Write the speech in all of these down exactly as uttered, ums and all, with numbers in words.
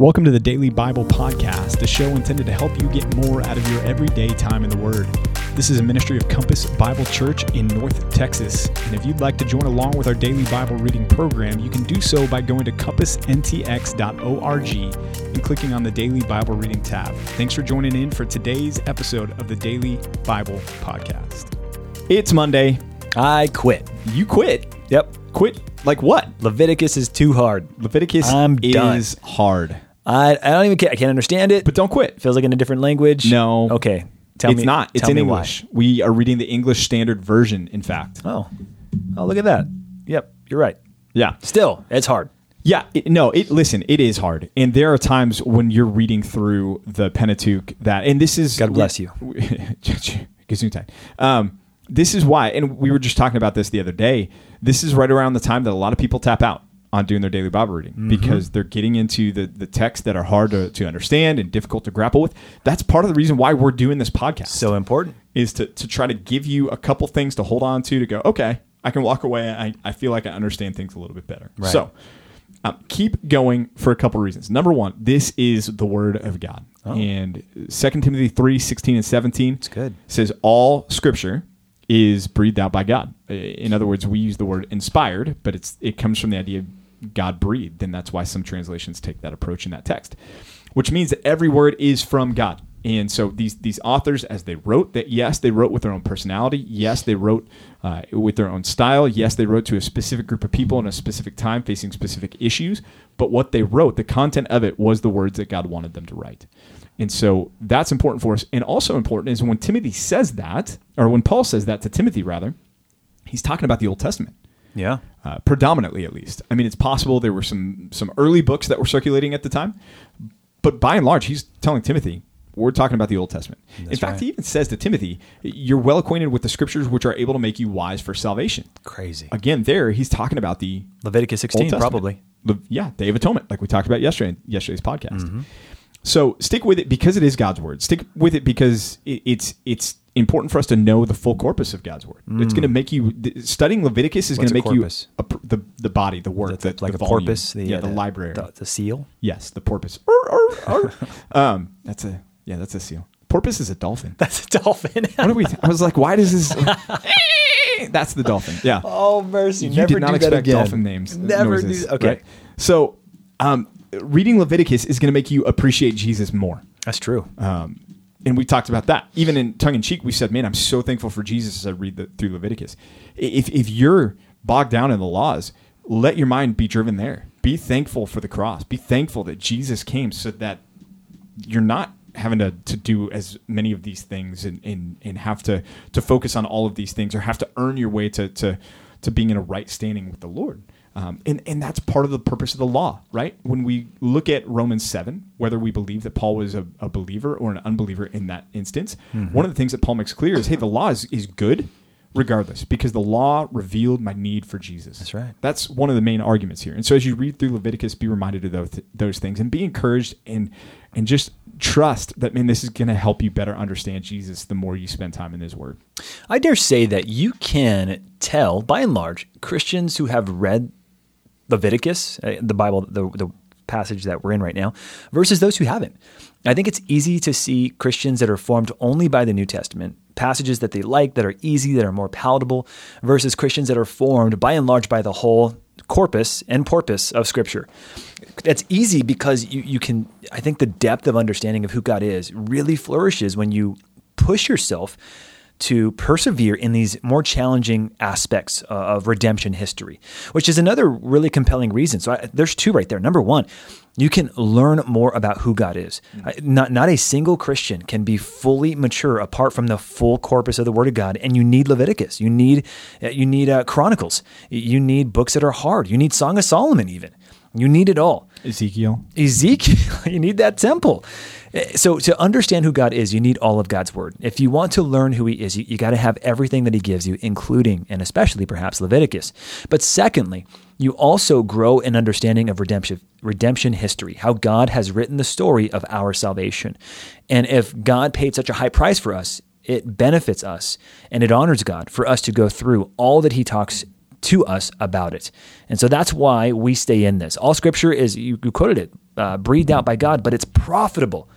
Welcome to the Daily Bible Podcast, the show intended to help you get more out of your everyday time in the Word. This is a ministry of Compass Bible Church in North Texas, and if you'd like to join along with our daily Bible reading program, you can do so by going to compass n t x dot org and clicking on the Daily Bible Reading tab. Thanks for joining in for today's episode of the Daily Bible Podcast. It's Monday. I quit. You quit? Yep. Quit like what? Leviticus is too hard. Leviticus I'm is done. hard. I, I don't even care. I can't understand it. But don't quit. Feels like in a different language. No. Okay. Tell it's me. It's not. It's in English. Why. We are reading the English Standard Version, in fact. Oh. Oh, look at that. Yep. You're right. Yeah. Still, it's hard. Yeah. It, no, it. listen, it is hard. And there are times when you're reading through the Pentateuch that, and this is... God bless we, you. We, Gesundheit. Um, This is why, and we were just talking about this the other day, this is right around the time that a lot of people tap out on doing their daily Bible reading mm-hmm. because they're getting into the, the texts that are hard to, to understand and difficult to grapple with. That's part of the reason why we're doing this podcast. So important. Is to, to try to give you a couple things to hold on to, to go, okay, I can walk away. I, I feel like I understand things a little bit better. Right. So um, keep going for a couple reasons. Number one, this is the Word of God. Oh. And Second Timothy three sixteen and seventeen It's good. Says all Scripture is breathed out by God. In other words, we use the word inspired, but it's it comes from the idea of God breathed, and that's why some translations take that approach in that text, which means that every word is from God. And so these these authors, as they wrote, that yes, they wrote with their own personality. Yes, they wrote uh, with their own style. Yes, they wrote to a specific group of people in a specific time facing specific issues. But what they wrote, the content of it, was the words that God wanted them to write. And so that's important for us. And also important is when Timothy says that, or when Paul says that to Timothy, rather, he's talking about the Old Testament. Yeah. Uh, predominantly, at least. I mean, it's possible there were some some early books that were circulating at the time. But by and large, he's telling Timothy, we're talking about the Old Testament. That's in fact, right. He even says to Timothy, you're well acquainted with the Scriptures, which are able to make you wise for salvation. Crazy. Again, there, he's talking about the Leviticus sixteen, probably. Le- yeah, Day of Atonement, like we talked about yesterday in yesterday's podcast. Mm-hmm. So stick with it because it is God's word. Stick with it because it, it's it's important for us to know the full corpus of God's word. Mm. It's going to make you studying Leviticus is going to make corpus? you a, the the body, the work, the, the, like the a volume, porpoise, the, yeah, the, the library, the, the seal. Yes, the porpoise. um, that's a yeah, that's a seal. Porpoise is a dolphin. That's a dolphin. What are we? I was like, why does this? That's the dolphin. Yeah. Oh mercy! You never did not do expect that again. Dolphin names. Never noises, do. Okay. Right? So. Um, Reading Leviticus is going to make you appreciate Jesus more. That's true. Um, and we talked about that. Even in tongue-in-cheek, we said, man, I'm so thankful for Jesus as I read the, through Leviticus. If if you're bogged down in the laws, let your mind be driven there. Be thankful for the cross. Be thankful that Jesus came so that you're not having to, to do as many of these things and and, and have to, to focus on all of these things or have to earn your way to to, to being in a right standing with the Lord. Um, and, and that's part of the purpose of the law, right? When we look at Romans seven, whether we believe that Paul was a, a believer or an unbeliever in that instance, mm-hmm. one of the things that Paul makes clear is, hey, the law is, is good regardless because the law revealed my need for Jesus. That's right. That's one of the main arguments here. And so as you read through Leviticus, be reminded of those, th- those things and be encouraged and, and just trust that, man, this is going to help you better understand Jesus the more you spend time in his word. I dare say that you can tell, by and large, Christians who have read Leviticus, the Bible, the, the passage that we're in right now, versus those who haven't. I think it's easy to see Christians that are formed only by the New Testament, passages that they like, that are easy, that are more palatable, versus Christians that are formed by and large by the whole corpus and porpoise of Scripture. That's easy because you, you can, I think the depth of understanding of who God is really flourishes when you push yourself to persevere in these more challenging aspects of redemption history, which is another really compelling reason. So I, there's two right there. Number one, you can learn more about who God is. Mm-hmm. Not, not a single Christian can be fully mature apart from the full corpus of the Word of God. And you need Leviticus. You need, you need uh, Chronicles. You need books that are hard. You need Song of Solomon even. You need it all. Ezekiel. Ezekiel. You need that temple. So to understand who God is, you need all of God's word. If you want to learn who he is, you, you got to have everything that he gives you, including and especially perhaps Leviticus. But secondly, you also grow an understanding of redemption, redemption history, how God has written the story of our salvation. And if God paid such a high price for us, it benefits us and it honors God for us to go through all that he talks to us about it. And so that's why we stay in this. All Scripture is, you, you quoted it, uh, breathed out by God, but it's profitable.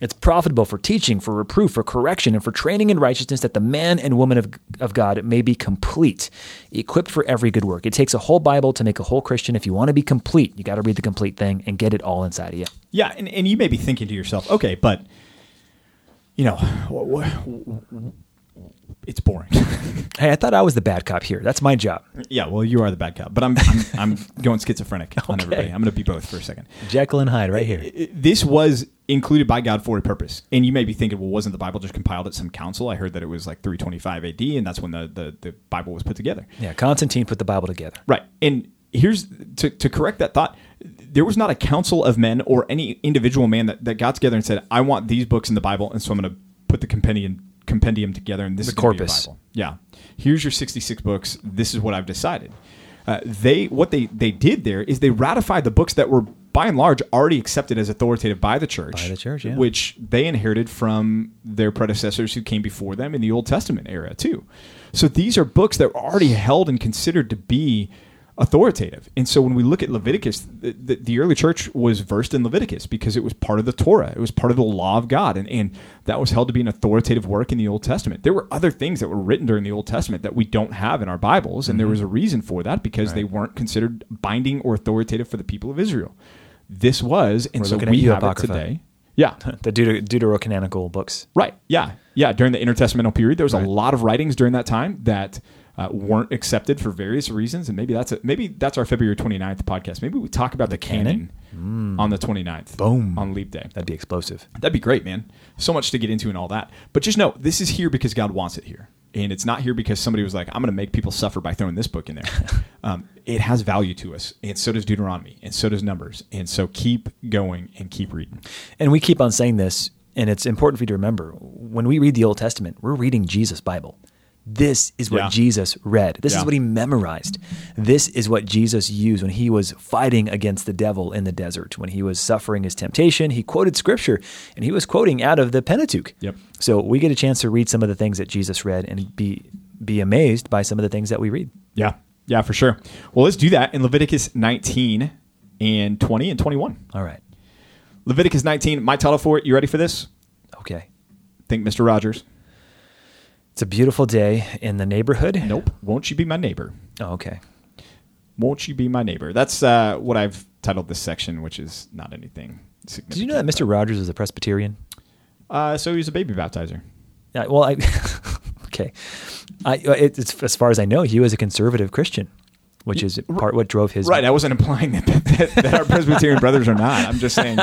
It's profitable for teaching, for reproof, for correction, and for training in righteousness, that the man and woman of, of God may be complete, equipped for every good work. It takes a whole Bible to make a whole Christian. If you want to be complete, you got to read the complete thing and get it all inside of you. Yeah, and, and you may be thinking to yourself, okay, but, you know, it's boring. Hey, I thought I was the bad cop here. That's my job. Yeah, well, you are the bad cop, but I'm I'm, I'm going schizophrenic okay. on everybody. I'm going to be both for a second. Jekyll and Hyde right here. It, it, this was included by God for a purpose. And you may be thinking, well, wasn't the Bible just compiled at some council? I heard that it was like three twenty-five A D, and that's when the, the, the Bible was put together. Yeah, Constantine put the Bible together. Right. And here's, to, to correct that thought, there was not a council of men or any individual man that, that got together and said, I want these books in the Bible, and so I'm going to put the compendium compendium together, and this the is going to be your Bible. Yeah. Here's your sixty-six books. This is what I've decided. Uh, they What they, they did there is they ratified the books that were, by and large, already accepted as authoritative by the church, by the church yeah. which they inherited from their predecessors who came before them in the Old Testament era too. So these are books that were already held and considered to be authoritative. And so when we look at Leviticus, the, the, the early church was versed in Leviticus because it was part of the Torah. It was part of the law of God. And, and that was held to be an authoritative work in the Old Testament. There were other things that were written during the Old Testament that we don't have in our Bibles. And mm-hmm. there was a reason for that, because right. they weren't considered binding or authoritative for the people of Israel. This was, and We're so we have Apocrypha. It today. Yeah. The Deut- Deuterocanonical books. Right. Yeah. Yeah. During the intertestamental period, there was right. a lot of writings during that time that uh, weren't accepted for various reasons. And maybe that's a, maybe that's our February twenty-ninth podcast. Maybe we talk about the, the canon, canon mm. on the twenty-ninth. Boom. On Leap Day. That'd be explosive. That'd be great, man. So much to get into and all that. But just know, this is here because God wants it here. And it's not here because somebody was like, I'm going to make people suffer by throwing this book in there. um, it has value to us. And so does Deuteronomy. And so does Numbers. And so keep going and keep reading. And we keep on saying this, and it's important for you to remember, when we read the Old Testament, we're reading Jesus' Bible. This is what yeah. Jesus read. This yeah. is what he memorized. This is what Jesus used when he was fighting against the devil in the desert, when he was suffering his temptation. He quoted scripture, and he was quoting out of the Pentateuch. Yep. So we get a chance to read some of the things that Jesus read and be be amazed by some of the things that we read. Yeah, yeah, for sure. Well, let's do that in Leviticus nineteen and twenty and twenty-one. All right. Leviticus nineteen, my title for it. You ready for this? Okay. Think Mister Rogers. It's a beautiful day in the neighborhood. Nope. Won't you be my neighbor? Oh, okay. Won't you be my neighbor? That's uh, what I've titled this section, which is not anything significant. Did you know that Mister Rogers is a Presbyterian? Uh, so he's a baby baptizer. Uh, well, I okay. I, it, it's, as far as I know, he was a conservative Christian, which is part what drove his... Right. I wasn't implying that, that, that our Presbyterian brothers are not. I'm just saying...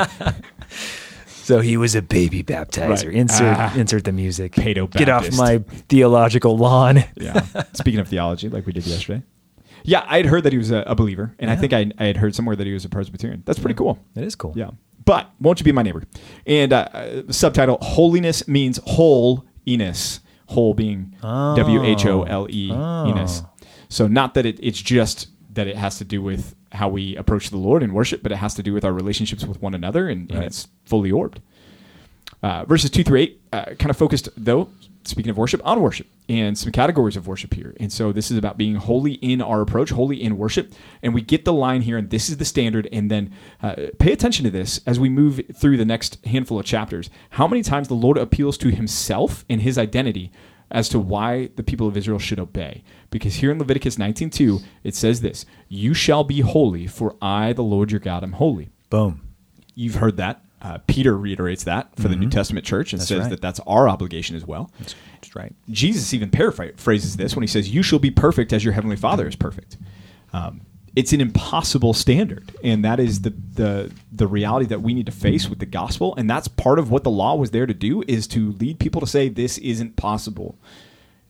So he was a baby baptizer. Right. Insert ah, insert the music. Pedo Baptist. Get off my theological lawn. Yeah. Speaking of theology, like we did yesterday. Yeah, I had heard that he was a, a believer, and yeah. I think I, I had heard somewhere that he was a Presbyterian. That's pretty cool. That is cool. Yeah. But won't you be my neighbor? And uh, subtitle: Holiness means whole-eness. Whole being oh. W H O L E-eness. Oh. So not that it, it's just that it has to do with how we approach the Lord and worship, but it has to do with our relationships with one another, and, right. and it's fully orbed. Uh, verses two through eight, uh, kind of focused, though, speaking of worship, on worship and some categories of worship here. And so this is about being holy in our approach, holy in worship. And we get the line here, and this is the standard. And then uh, pay attention to this as we move through the next handful of chapters. How many times the Lord appeals to himself and his identity as to why the people of Israel should obey. Because here in Leviticus nineteen two, it says this: you shall be holy, for I, the Lord your God, am holy. Boom. You've heard that. Uh, Peter reiterates that for mm-hmm. the New Testament church and that's says right. that that's our obligation as well. That's, that's right. Jesus even paraphrases this when he says, you shall be perfect as your heavenly Father is perfect. Um, it's an impossible standard, and that is the, the the reality that we need to face with the gospel, and that's part of what the law was there to do, is to lead people to say this isn't possible.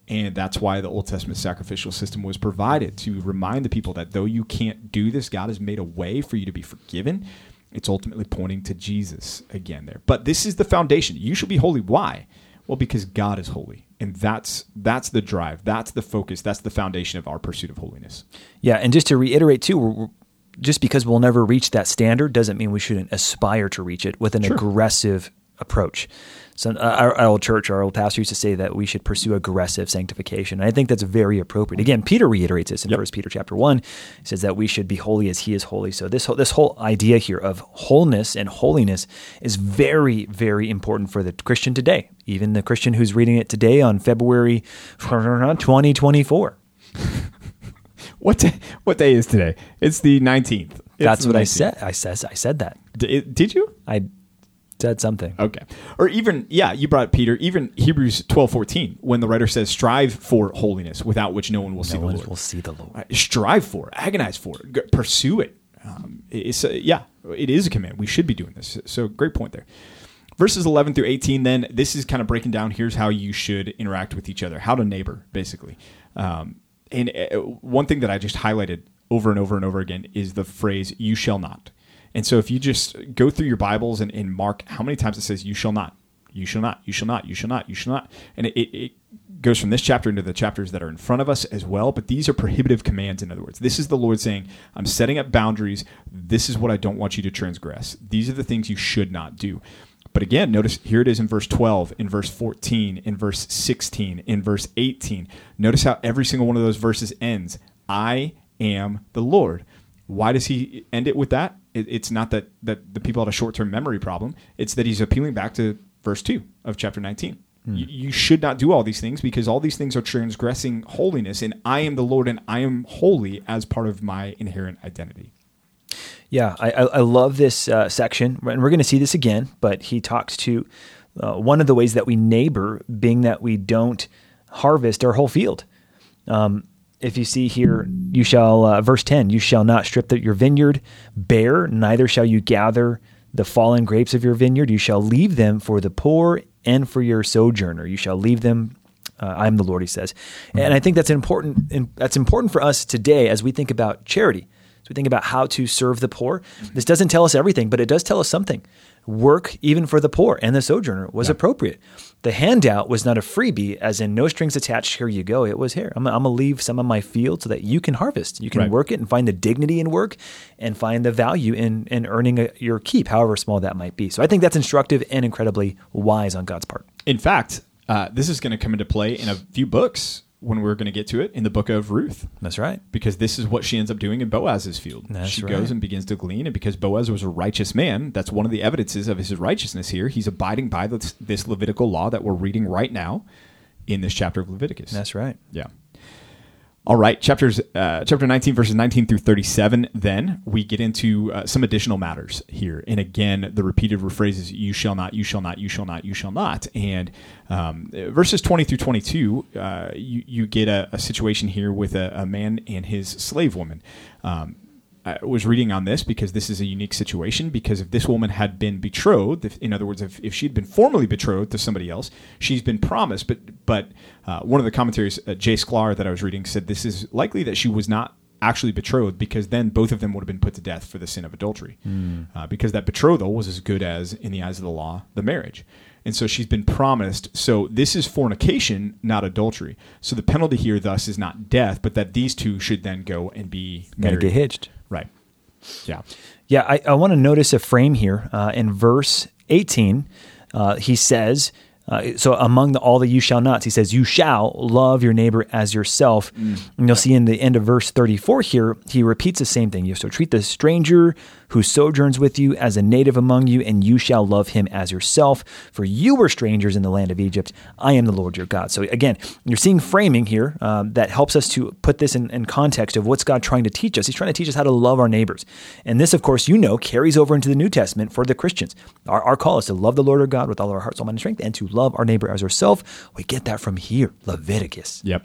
And that's why the Old Testament sacrificial system was provided, to remind the people that though you can't do this, God has made a way for you to be forgiven. It's ultimately pointing to Jesus again there. But this is the foundation. You shall be holy. Why? Well, because God is holy. And that's that's the drive. That's the focus. That's the foundation of our pursuit of holiness. Yeah, and just to reiterate too, we're, we're, just because we'll never reach that standard doesn't mean we shouldn't aspire to reach it with an sure. aggressive approach. So our, our old church, our old pastor used to say that we should pursue aggressive sanctification. And I think that's very appropriate. Again, Peter reiterates this in yep. First Peter chapter one. He says that we should be holy as he is holy. So this whole, this whole idea here of wholeness and holiness is very, very important for the Christian today, even the Christian who's reading it today on February twenty twenty-four. What day, what day is today? It's the nineteenth. That's what I said. I says I said that. D- did you? I said something. Okay. Or even, yeah, you brought Peter, even Hebrews twelve fourteen, when the writer says, strive for holiness, without which no one will no see one the Lord. No one will see the Lord. Right. Strive for it. Agonize for it. G- pursue it. Um, it's a, yeah, it is a command. We should be doing this. So great point there. Verses eleven through eighteen, then, this is kind of breaking down. Here's how you should interact with each other. How to neighbor, basically. Um And one thing that I just highlighted over and over and over again is the phrase, you shall not. And so if you just go through your Bibles and, and mark how many times it says, you shall not, you shall not, you shall not, you shall not, you shall not. And it, it goes from this chapter into the chapters that are in front of us as well. But these are prohibitive commands, in other words. This is the Lord saying, I'm setting up boundaries. This is what I don't want you to transgress. These are the things you should not do. But again, notice here it is in verse twelve, in verse fourteen, in verse sixteen, in verse eighteen. Notice how every single one of those verses ends. I am the Lord. Why does he end it with that? It's not that, that the people had a short-term memory problem. It's that he's appealing back to verse two of chapter nineteen. Mm. You, you should not do all these things because all these things are transgressing holiness, and I am the Lord, and I am holy as part of my inherent identity. Yeah, I, I love this uh, section, and we're going to see this again, but he talks to uh, one of the ways that we neighbor being that we don't harvest our whole field. Um, if you see here, you shall, uh, verse ten, you shall not strip the, your vineyard bare, neither shall you gather the fallen grapes of your vineyard. You shall leave them for the poor and for your sojourner. You shall leave them. Uh, I'm the Lord, he says. And I think that's important. That's important for us today as we think about charity. So we think about how to serve the poor. This doesn't tell us everything, but it does tell us something. Work, even for the poor and the sojourner, was yeah. appropriate. The handout was not a freebie, as in no strings attached, here you go. It was here. I'm, I'm going to leave some of my field so that you can harvest. You can right. work it and find the dignity in work and find the value in, in earning a, your keep, however small that might be. So I think that's instructive and incredibly wise on God's part. In fact, uh, this is going to come into play in a few books when we're going to get to it, in the book of Ruth. That's right. Because this is what she ends up doing in Boaz's field. That's she right. goes and begins to glean, and because Boaz was a righteous man, that's one of the evidences of his righteousness here. He's abiding by this, this Levitical law that we're reading right now in this chapter of Leviticus. That's right. Yeah. All right, chapters, uh, chapter nineteen, verses nineteen through thirty-seven, then we get into uh, some additional matters here. And again, the repeated phrases, you shall not, you shall not, you shall not, you shall not. And um, verses twenty through twenty-two, uh, you, you get a, a situation here with a, a man and his slave woman. Um, I was reading on this because this is a unique situation, because if this woman had been betrothed, if, in other words, if, if she'd been formally betrothed to somebody else, she's been promised, but, but, Uh, one of the commentaries, uh, J. Sklar, that I was reading, said this is likely that she was not actually betrothed, because then both of them would have been put to death for the sin of adultery, mm. uh, because that betrothal was as good as, in the eyes of the law, the marriage. And so she's been promised. So this is fornication, not adultery. So the penalty here, thus, is not death, but that these two should then go and be married. Gotta get hitched. Right. Yeah. Yeah, I, I want to notice a frame here. Uh, in verse eighteen, uh, he says... Uh, so among the, all the you shall nots, he says, you shall love your neighbor as yourself. Mm. And you'll see in the end of verse thirty-four here, he repeats the same thing. So treat the stranger who sojourns with you as a native among you, and you shall love him as yourself. For you were strangers in the land of Egypt. I am the Lord your God. So again, you're seeing framing here um, that helps us to put this in, in context of what's God trying to teach us. He's trying to teach us how to love our neighbors. And this, of course, you know, carries over into the New Testament for the Christians. Our, our call is to love the Lord our God with all our heart, soul, mind, and strength, and to love our neighbor as ourselves. We get that from here, Leviticus. Yep.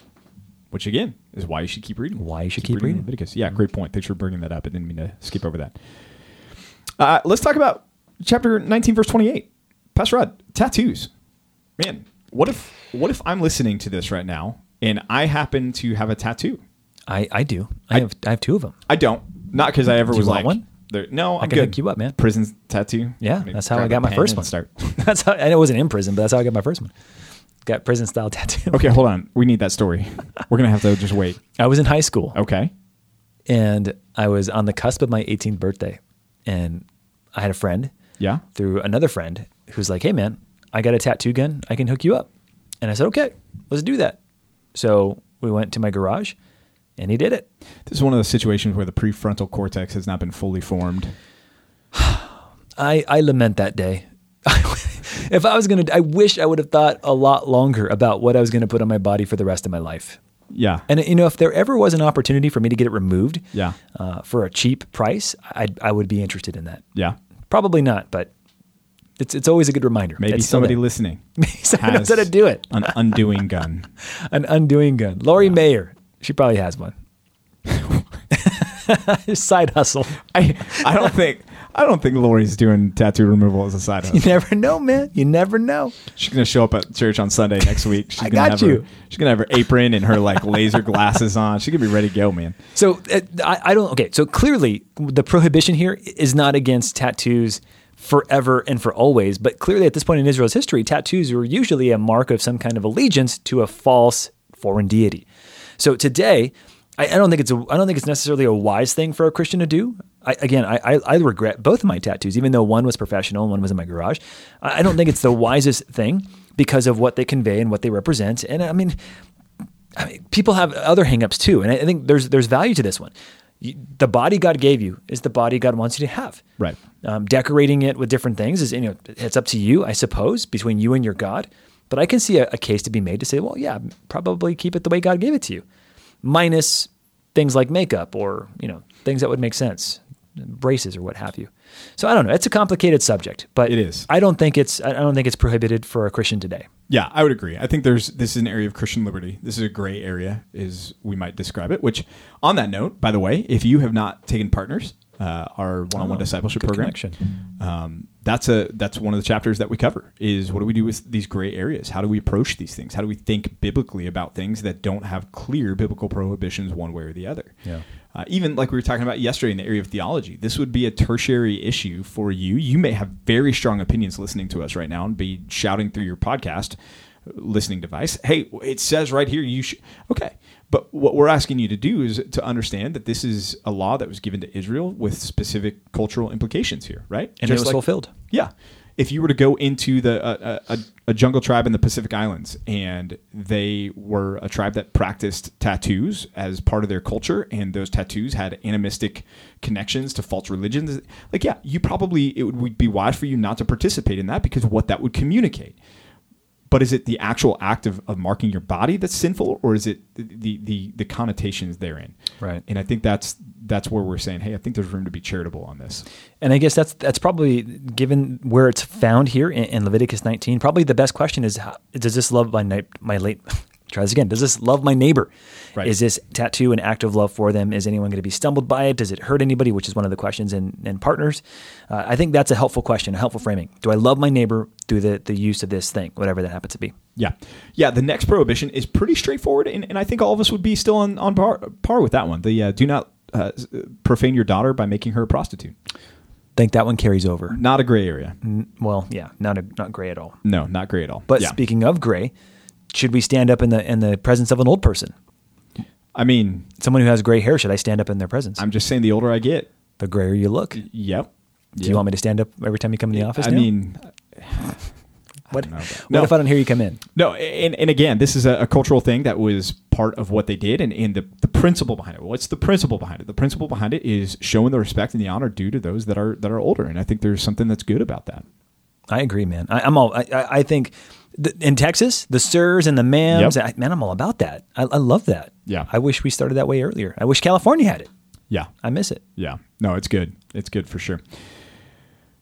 Which again is why you should keep reading. Why you should keep, keep reading, reading Leviticus. Yeah, great point. Thanks for bringing that up. I didn't mean to skip over that. Uh, let's talk about chapter nineteen, verse twenty-eight. Pastor Rod, tattoos. Man, what if what if I'm listening to this right now and I happen to have a tattoo? I, I do. I, I have I have two of them. I don't. Not because I ever do was you want like one. There, no, I'm I can good. Hook you up, man. Prison tattoo. Yeah, that's how I got my first one. Start. That's how, and it wasn't in prison, but that's how I got my first one. Got prison style tattoo. Okay, hold on. We need that story. We're gonna have to just wait. I was in high school. Okay, and I was on the cusp of my eighteenth birthday, and I had a friend. Yeah. Through another friend who's like, hey man, I got a tattoo gun. I can hook you up. And I said, okay, let's do that. So we went to my garage and he did it. This is one of those situations where the prefrontal cortex has not been fully formed. I, I lament that day. If I was going to, I wish I would have thought a lot longer about what I was going to put on my body for the rest of my life. Yeah. And you know, if there ever was an opportunity for me to get it removed yeah. uh, for a cheap price, I I would be interested in that. Yeah. Probably not, but it's it's always a good reminder. Maybe somebody listening somebody has knows how to do it. An undoing gun. An undoing gun. Lori yeah. Mayer, she probably has one. Side hustle. I, I don't think I don't think Lori's doing tattoo removal as a side hustle. You never know, man. You never know. She's gonna show up at church on Sunday next week. She's I gonna got have you. Her, she's gonna have her apron and her like laser glasses on. She's gonna be ready to go, man. So uh, I, I don't. Okay. So clearly, the prohibition here is not against tattoos forever and for always, but clearly at this point in Israel's history, tattoos were usually a mark of some kind of allegiance to a false foreign deity. So today, I, I don't think it's a, I don't think it's necessarily a wise thing for a Christian to do. I, again, I, I, I regret both of my tattoos, even though one was professional and one was in my garage. I, I don't think it's the wisest thing because of what they convey and what they represent. And I mean, I mean people have other hangups too, and I, I think there's there's value to this one. You, the body God gave you is the body God wants you to have. Right. Um, decorating it with different things is, you know, it's up to you, I suppose, between you and your God. But I can see a, a case to be made to say, well, yeah, probably keep it the way God gave it to you, minus things like makeup or, you know, things that would make sense, braces or what have you. So I don't know. It's a complicated subject, but it is. I don't think it's I don't think it's prohibited for a Christian today. Yeah, I would agree. I think there's this is an area of Christian liberty. This is a gray area, as we might describe it. Which, on that note, by the way, if you have not taken Partners, uh, our one-on-one oh, discipleship program, um, that's a that's one of the chapters that we cover. Is what do we do with these gray areas? How do we approach these things? How do we think biblically about things that don't have clear biblical prohibitions one way or the other? Yeah. Uh, even like we were talking about yesterday in the area of theology, this would be a tertiary issue for you. You may have very strong opinions listening to us right now and be shouting through your podcast listening device. Hey, it says right here, you should. Okay. But what we're asking you to do is to understand that this is a law that was given to Israel with specific cultural implications here, right? And Just it was like, fulfilled. Yeah. If you were to go into the uh, a, a jungle tribe in the Pacific Islands, and they were a tribe that practiced tattoos as part of their culture, and those tattoos had animistic connections to false religions, like, yeah, you probably, it would be wise for you not to participate in that because what that would communicate. But is it the actual act of, of marking your body that's sinful, or is it the, the, the connotations therein? Right. And I think that's that's where we're saying, hey, I think there's room to be charitable on this. And I guess that's that's probably, given where it's found here in, in Leviticus nineteen, probably the best question is, how, does this love my, na- my late... Try this again. Does this love my neighbor? Right. Is this tattoo an act of love for them? Is anyone going to be stumbled by it? Does it hurt anybody? Which is one of the questions in, in Partners. Uh, I think that's a helpful question, a helpful framing. Do I love my neighbor through the, the use of this thing, whatever that happens to be? Yeah. Yeah. The next prohibition is pretty straightforward. And, and I think all of us would be still on, on par, par with that one. The uh, do not uh, profane your daughter by making her a prostitute. Think that one carries over. Not a gray area. N- well, yeah, not a, not gray at all. No, not gray at all. But yeah. Speaking of gray, should we stand up in the in the presence of an old person? I mean, someone who has gray hair, should I stand up in their presence? I'm just saying, the older I get, the grayer you look. Yep. yep. Do you want me to stand up every time you come in the office? I now? mean, what, I know, what no. if I don't hear you come in? No. And, and again, this is a, a cultural thing that was part of what they did, and, and the, the principle behind it. What's the principle behind it? The principle behind it is showing the respect and the honor due to those that are that are older. And I think there's something that's good about that. I agree, man. I, I'm all. I, I think. In Texas, the sirs and the ma'ams, yep. man, I'm all about that. I, I love that. Yeah. I wish we started that way earlier. I wish California had it. Yeah. I miss it. Yeah. No, it's good. It's good for sure.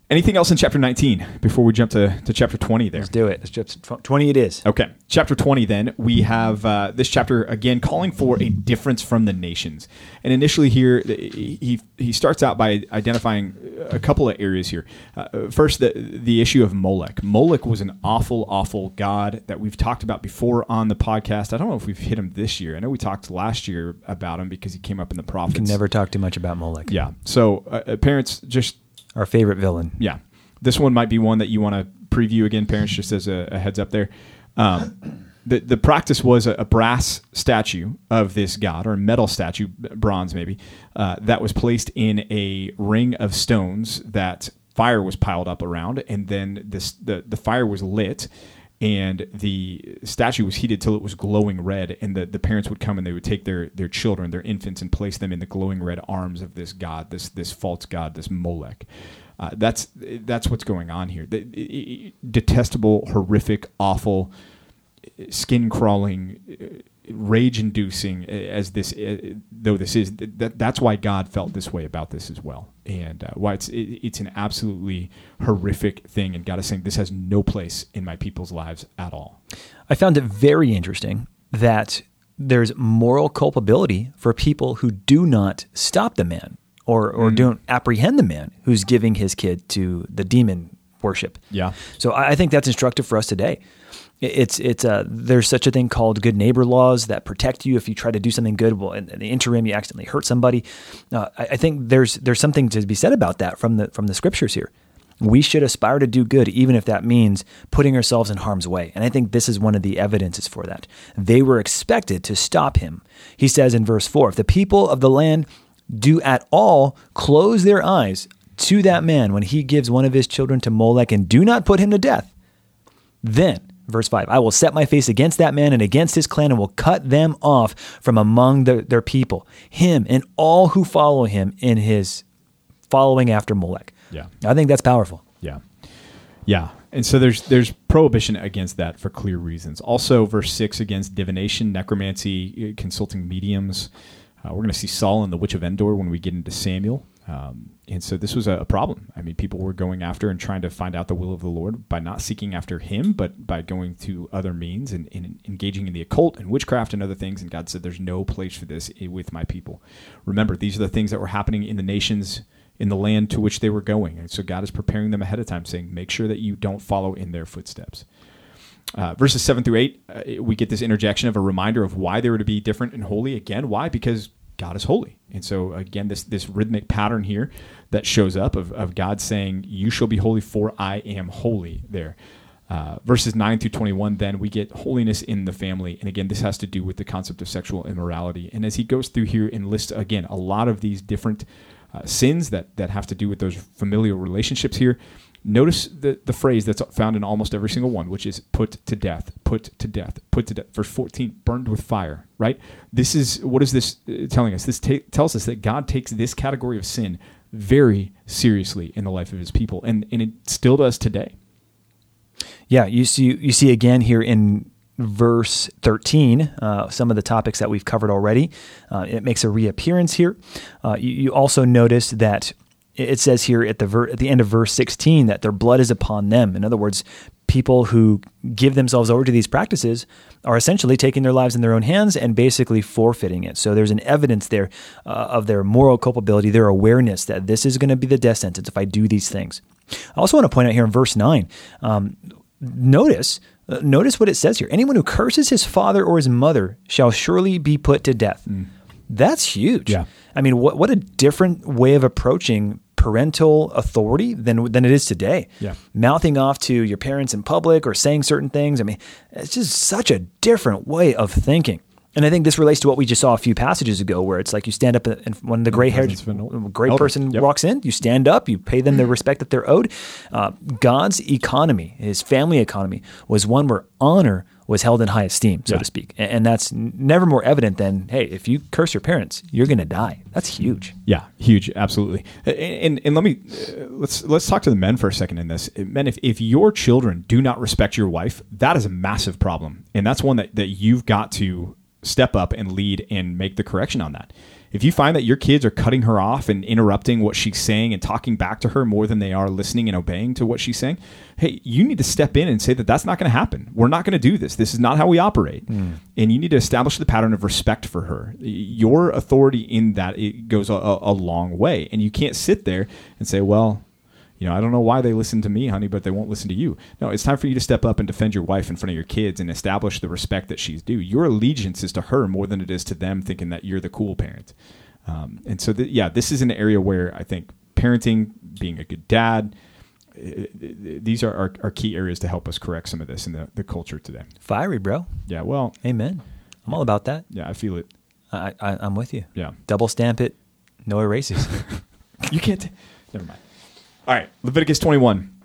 Anything else in chapter nineteen before we jump to, to chapter twenty there? Let's do it. Let's jump to twenty it is. Okay. Chapter twenty then, we have uh, this chapter again calling for a difference from the nations. And initially here, he he starts out by identifying a couple of areas here. Uh, first, the, the issue of Molech. Molech was an awful, awful god that we've talked about before on the podcast. I don't know if we've hit him this year. I know we talked last year about him because he came up in the prophets. You can never talk too much about Molech. Yeah. So uh, parents just... Our favorite villain. Yeah. This one might be one that you want to preview again, parents, just as a, a heads up there. Um, the, the practice was a, a brass statue of this god, or a metal statue, bronze maybe, uh, that was placed in a ring of stones that fire was piled up around, and then this the, the fire was lit, and the statue was heated till it was glowing red, and the, the parents would come and they would take their, their children, their infants, and place them in the glowing red arms of this god, this this false god, this Molech. Uh, that's that's what's going on here. The, it, it, detestable, horrific, awful, skin-crawling, rage-inducing as this, uh, though this is, that, that's why God felt this way about this as well, and uh, why it's it, it's an absolutely horrific thing, and God is saying, this has no place in my people's lives at all. I found it very interesting that there's moral culpability for people who do not stop the man or, or mm. don't apprehend the man who's giving his kid to the demon worship. Yeah. So I think that's instructive for us today. It's it's uh, there's such a thing called good neighbor laws that protect you if you try to do something good. Well, in, in the interim, you accidentally hurt somebody. Uh, I, I think there's there's something to be said about that from the from the scriptures here. We should aspire to do good, even if that means putting ourselves in harm's way. And I think this is one of the evidences for that. They were expected to stop him. He says in verse four, if the people of the land do at all close their eyes to that man when he gives one of his children to Molech and do not put him to death, then verse five, I will set my face against that man and against his clan and will cut them off from among the, their people, him and all who follow him in his following after Molech. Yeah. I think that's powerful. Yeah. Yeah. And so there's there's prohibition against that for clear reasons. Also, verse six, against divination, necromancy, consulting mediums. Uh, we're going to see Saul and the witch of Endor when we get into Samuel. Um, and so this was a problem. I mean, people were going after and trying to find out the will of the Lord by not seeking after him, but by going to other means and, and engaging in the occult and witchcraft and other things. And God said, there's no place for this with my people. Remember, these are the things that were happening in the nations, in the land to which they were going. And so God is preparing them ahead of time, saying, make sure that you don't follow in their footsteps. Uh, verses seven through eight, uh, we get this interjection of a reminder of why they were to be different and holy. Again, why? Because God is holy. And so again, this this rhythmic pattern here that shows up of, of God saying, you shall be holy for I am holy there. Uh, verses nine through twenty-one, then we get holiness in the family. And again, this has to do with the concept of sexual immorality. And as he goes through here and lists, again, a lot of these different uh, sins that, that have to do with those familial relationships here, notice the, the phrase that's found in almost every single one, which is put to death, put to death, put to death. Verse fourteen, burned with fire, right? This is, what is this telling us? This t- tells us that God takes this category of sin very seriously in the life of his people, and, and it still does today. Yeah, you see, you see again here in verse thirteen, uh, some of the topics that we've covered already. Uh, it makes a reappearance here. Uh, you, you also notice that it says here at the ver- at the end of verse sixteen that their blood is upon them. In other words, people who give themselves over to these practices are essentially taking their lives in their own hands and basically forfeiting it. So there's an evidence there uh, of their moral culpability, their awareness that this is going to be the death sentence if I do these things. I also want to point out here in verse nine, um, notice uh, notice what it says here. Anyone who curses his father or his mother shall surely be put to death. Mm. That's huge. Yeah. I mean, what what a different way of approaching parental authority than than it is today. Yeah. Mouthing off to your parents in public or saying certain things. I mean, it's just such a different way of thinking. And I think this relates to what we just saw a few passages ago, where it's like you stand up and when the gray-haired gray person yep. walks in, you stand up, you pay them the respect that they're owed. Uh, God's economy, his family economy, was one where honor was held in high esteem, so yeah. to speak. And that's never more evident than, hey, if you curse your parents, you're going to die. That's huge. Yeah, huge, absolutely. And, and, and let me, uh, let's let's talk to the men for a second in this. Men, if, if your children do not respect your wife, that is a massive problem. And that's one that, that you've got to step up and lead and make the correction on that. If you find that your kids are cutting her off and interrupting what she's saying and talking back to her more than they are listening and obeying to what she's saying, hey, you need to step in and say that that's not going to happen. We're not going to do this. This is not how we operate. Mm. And you need to establish the pattern of respect for her. Your authority in that, it goes a, a long way. And you can't sit there and say, well, you know, I don't know why they listen to me, honey, but they won't listen to you. No, it's time for you to step up and defend your wife in front of your kids and establish the respect that she's due. Your allegiance is to her more than it is to them thinking that you're the cool parent. Um, and so, th- yeah, this is an area where I think parenting, being a good dad, it, it, these are, are, are key areas to help us correct some of this in the, the culture today. Fiery, bro. Yeah, well. Amen. I'm all about that. Yeah, I feel it. I, I, I'm with you. Yeah. Double stamp it. No erases. You can't. T- Never mind. All right, Leviticus twenty-one,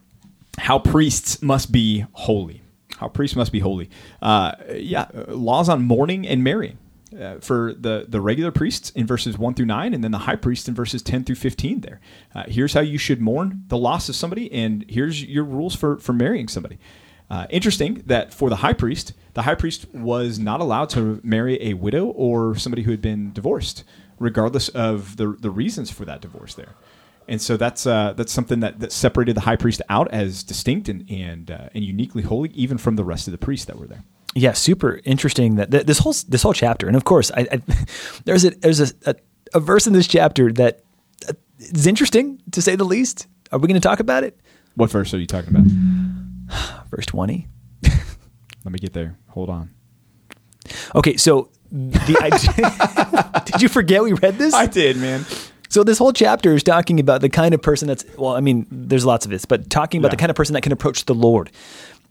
how priests must be holy. How priests must be holy. Uh, yeah, laws on mourning and marrying uh, for the, the regular priests in verses one through nine, and then the high priest in verses ten through fifteen there. Uh, here's how you should mourn the loss of somebody, and here's your rules for, for marrying somebody. Uh, interesting that for the high priest, the high priest was not allowed to marry a widow or somebody who had been divorced, regardless of the the reasons for that divorce there. And so that's uh, that's something that, that separated the high priest out as distinct and and, uh, and uniquely holy, even from the rest of the priests that were there. Yeah, super interesting that th- this whole this whole chapter, and of course, I, I, there's a there's a, a, a verse in this chapter that uh, is interesting to say the least. Are we going to talk about it? What verse are you talking about? Verse twenty. Let me get there. Hold on. Okay, so the idea, did you forget we read this? I did, man. So this whole chapter is talking about the kind of person that's, well, I mean, there's lots of this, but talking about yeah. the kind of person that can approach the Lord.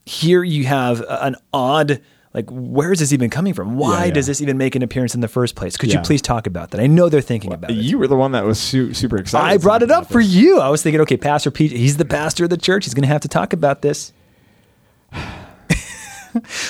Here you have an odd, like, where is this even coming from? Why yeah, yeah. does this even make an appearance in the first place? Could yeah. you please talk about that? I know they're thinking well, about it. You were the one that was su- super excited. I brought it up for this. you. I was thinking, okay, Pastor Pete, he's the pastor of the church. He's going to have to talk about this.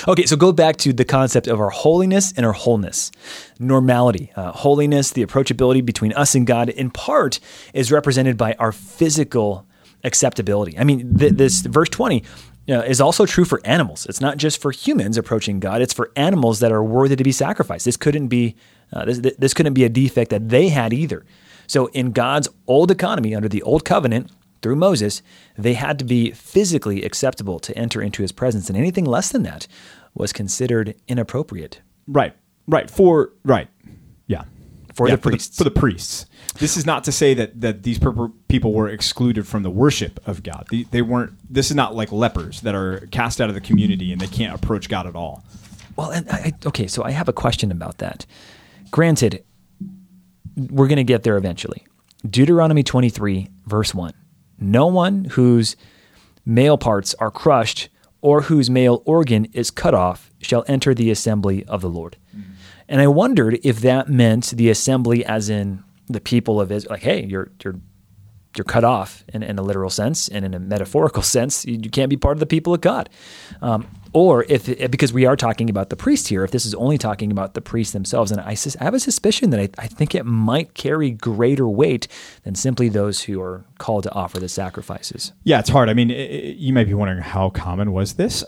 Okay, so go back to the concept of our holiness and our wholeness. Normality, uh, holiness, the approachability between us and God, in part, is represented by our physical acceptability. I mean, th- this verse twenty you know, is also true for animals. It's not just for humans approaching God. It's for animals that are worthy to be sacrificed. This couldn't be uh, this, this couldn't be a defect that they had either. So in God's old economy, under the old covenant, through Moses, they had to be physically acceptable to enter into his presence, and anything less than that was considered inappropriate. Right, right, for, right, yeah. For yeah, the priests. For the, for the priests. This is not to say that, that these people were excluded from the worship of God. They, they weren't, this is not like lepers that are cast out of the community and they can't approach God at all. Well, and I, okay, so I have a question about that. Granted, we're going to get there eventually. Deuteronomy twenty-three, verse one. No one whose male parts are crushed or whose male organ is cut off shall enter the assembly of the Lord. Mm-hmm. And I wondered if that meant the assembly as in the people of Israel, like, hey, you're you're you're cut off in, in a literal sense, and in a metaphorical sense, you, you can't be part of the people of God. Um, or if, because we are talking about the priests here, if this is only talking about the priests themselves, and I, I have a suspicion that I, I think it might carry greater weight than simply those who are called to offer the sacrifices. Yeah, it's hard. I mean, it, it, you may be wondering how common was this?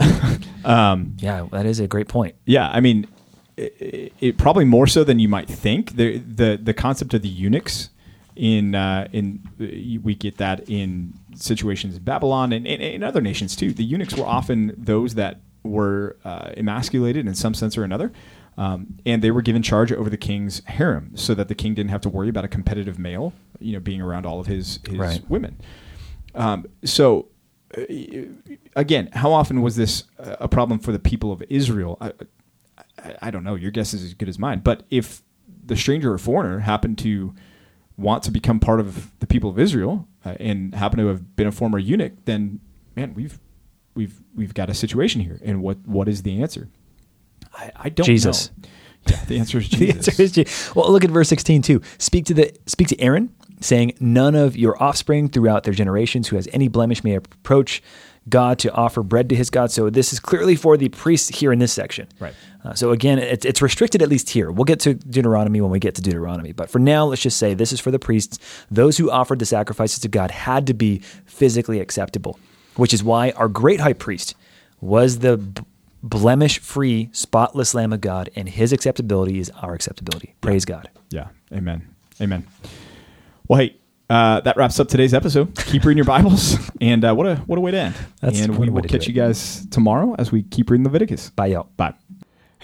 um, yeah, that is a great point. Yeah, I mean, it, it probably more so than you might think. The the, the concept of the eunuchs, In uh, in uh, we get that in situations in Babylon and in other nations too. The eunuchs were often those that were uh, emasculated in some sense or another, um, and they were given charge over the king's harem, so that the king didn't have to worry about a competitive male, you know, being around all of his his right. women. Um, so uh, again, how often was this a problem for the people of Israel? I, I, I don't know. Your guess is as good as mine. But if the stranger or foreigner happened to want to become part of the people of Israel uh, and happen to have been a former eunuch, then man, we've we've we've got a situation here. And what what is the answer? I, I don't Jesus. know. Yeah, the answer is Jesus. The answer is Jesus. Well, look at verse sixteen too. Speak to the speak to Aaron, saying, "None of your offspring throughout their generations who has any blemish may approach God to offer bread to his God." So this is clearly for the priests here in this section. Right. Uh, so again, it's, it's restricted at least here. We'll get to Deuteronomy when we get to Deuteronomy. But for now, let's just say this is for the priests. Those who offered the sacrifices to God had to be physically acceptable, which is why our great high priest was the b- blemish-free, spotless Lamb of God, and his acceptability is our acceptability. Praise yeah. God. Yeah. Amen. Amen. Well, hey, Uh, that wraps up today's episode. Keep reading your Bibles, and uh, what a what a way to end. That's and we will catch you guys tomorrow as we keep reading Leviticus. Bye, y'all. Bye.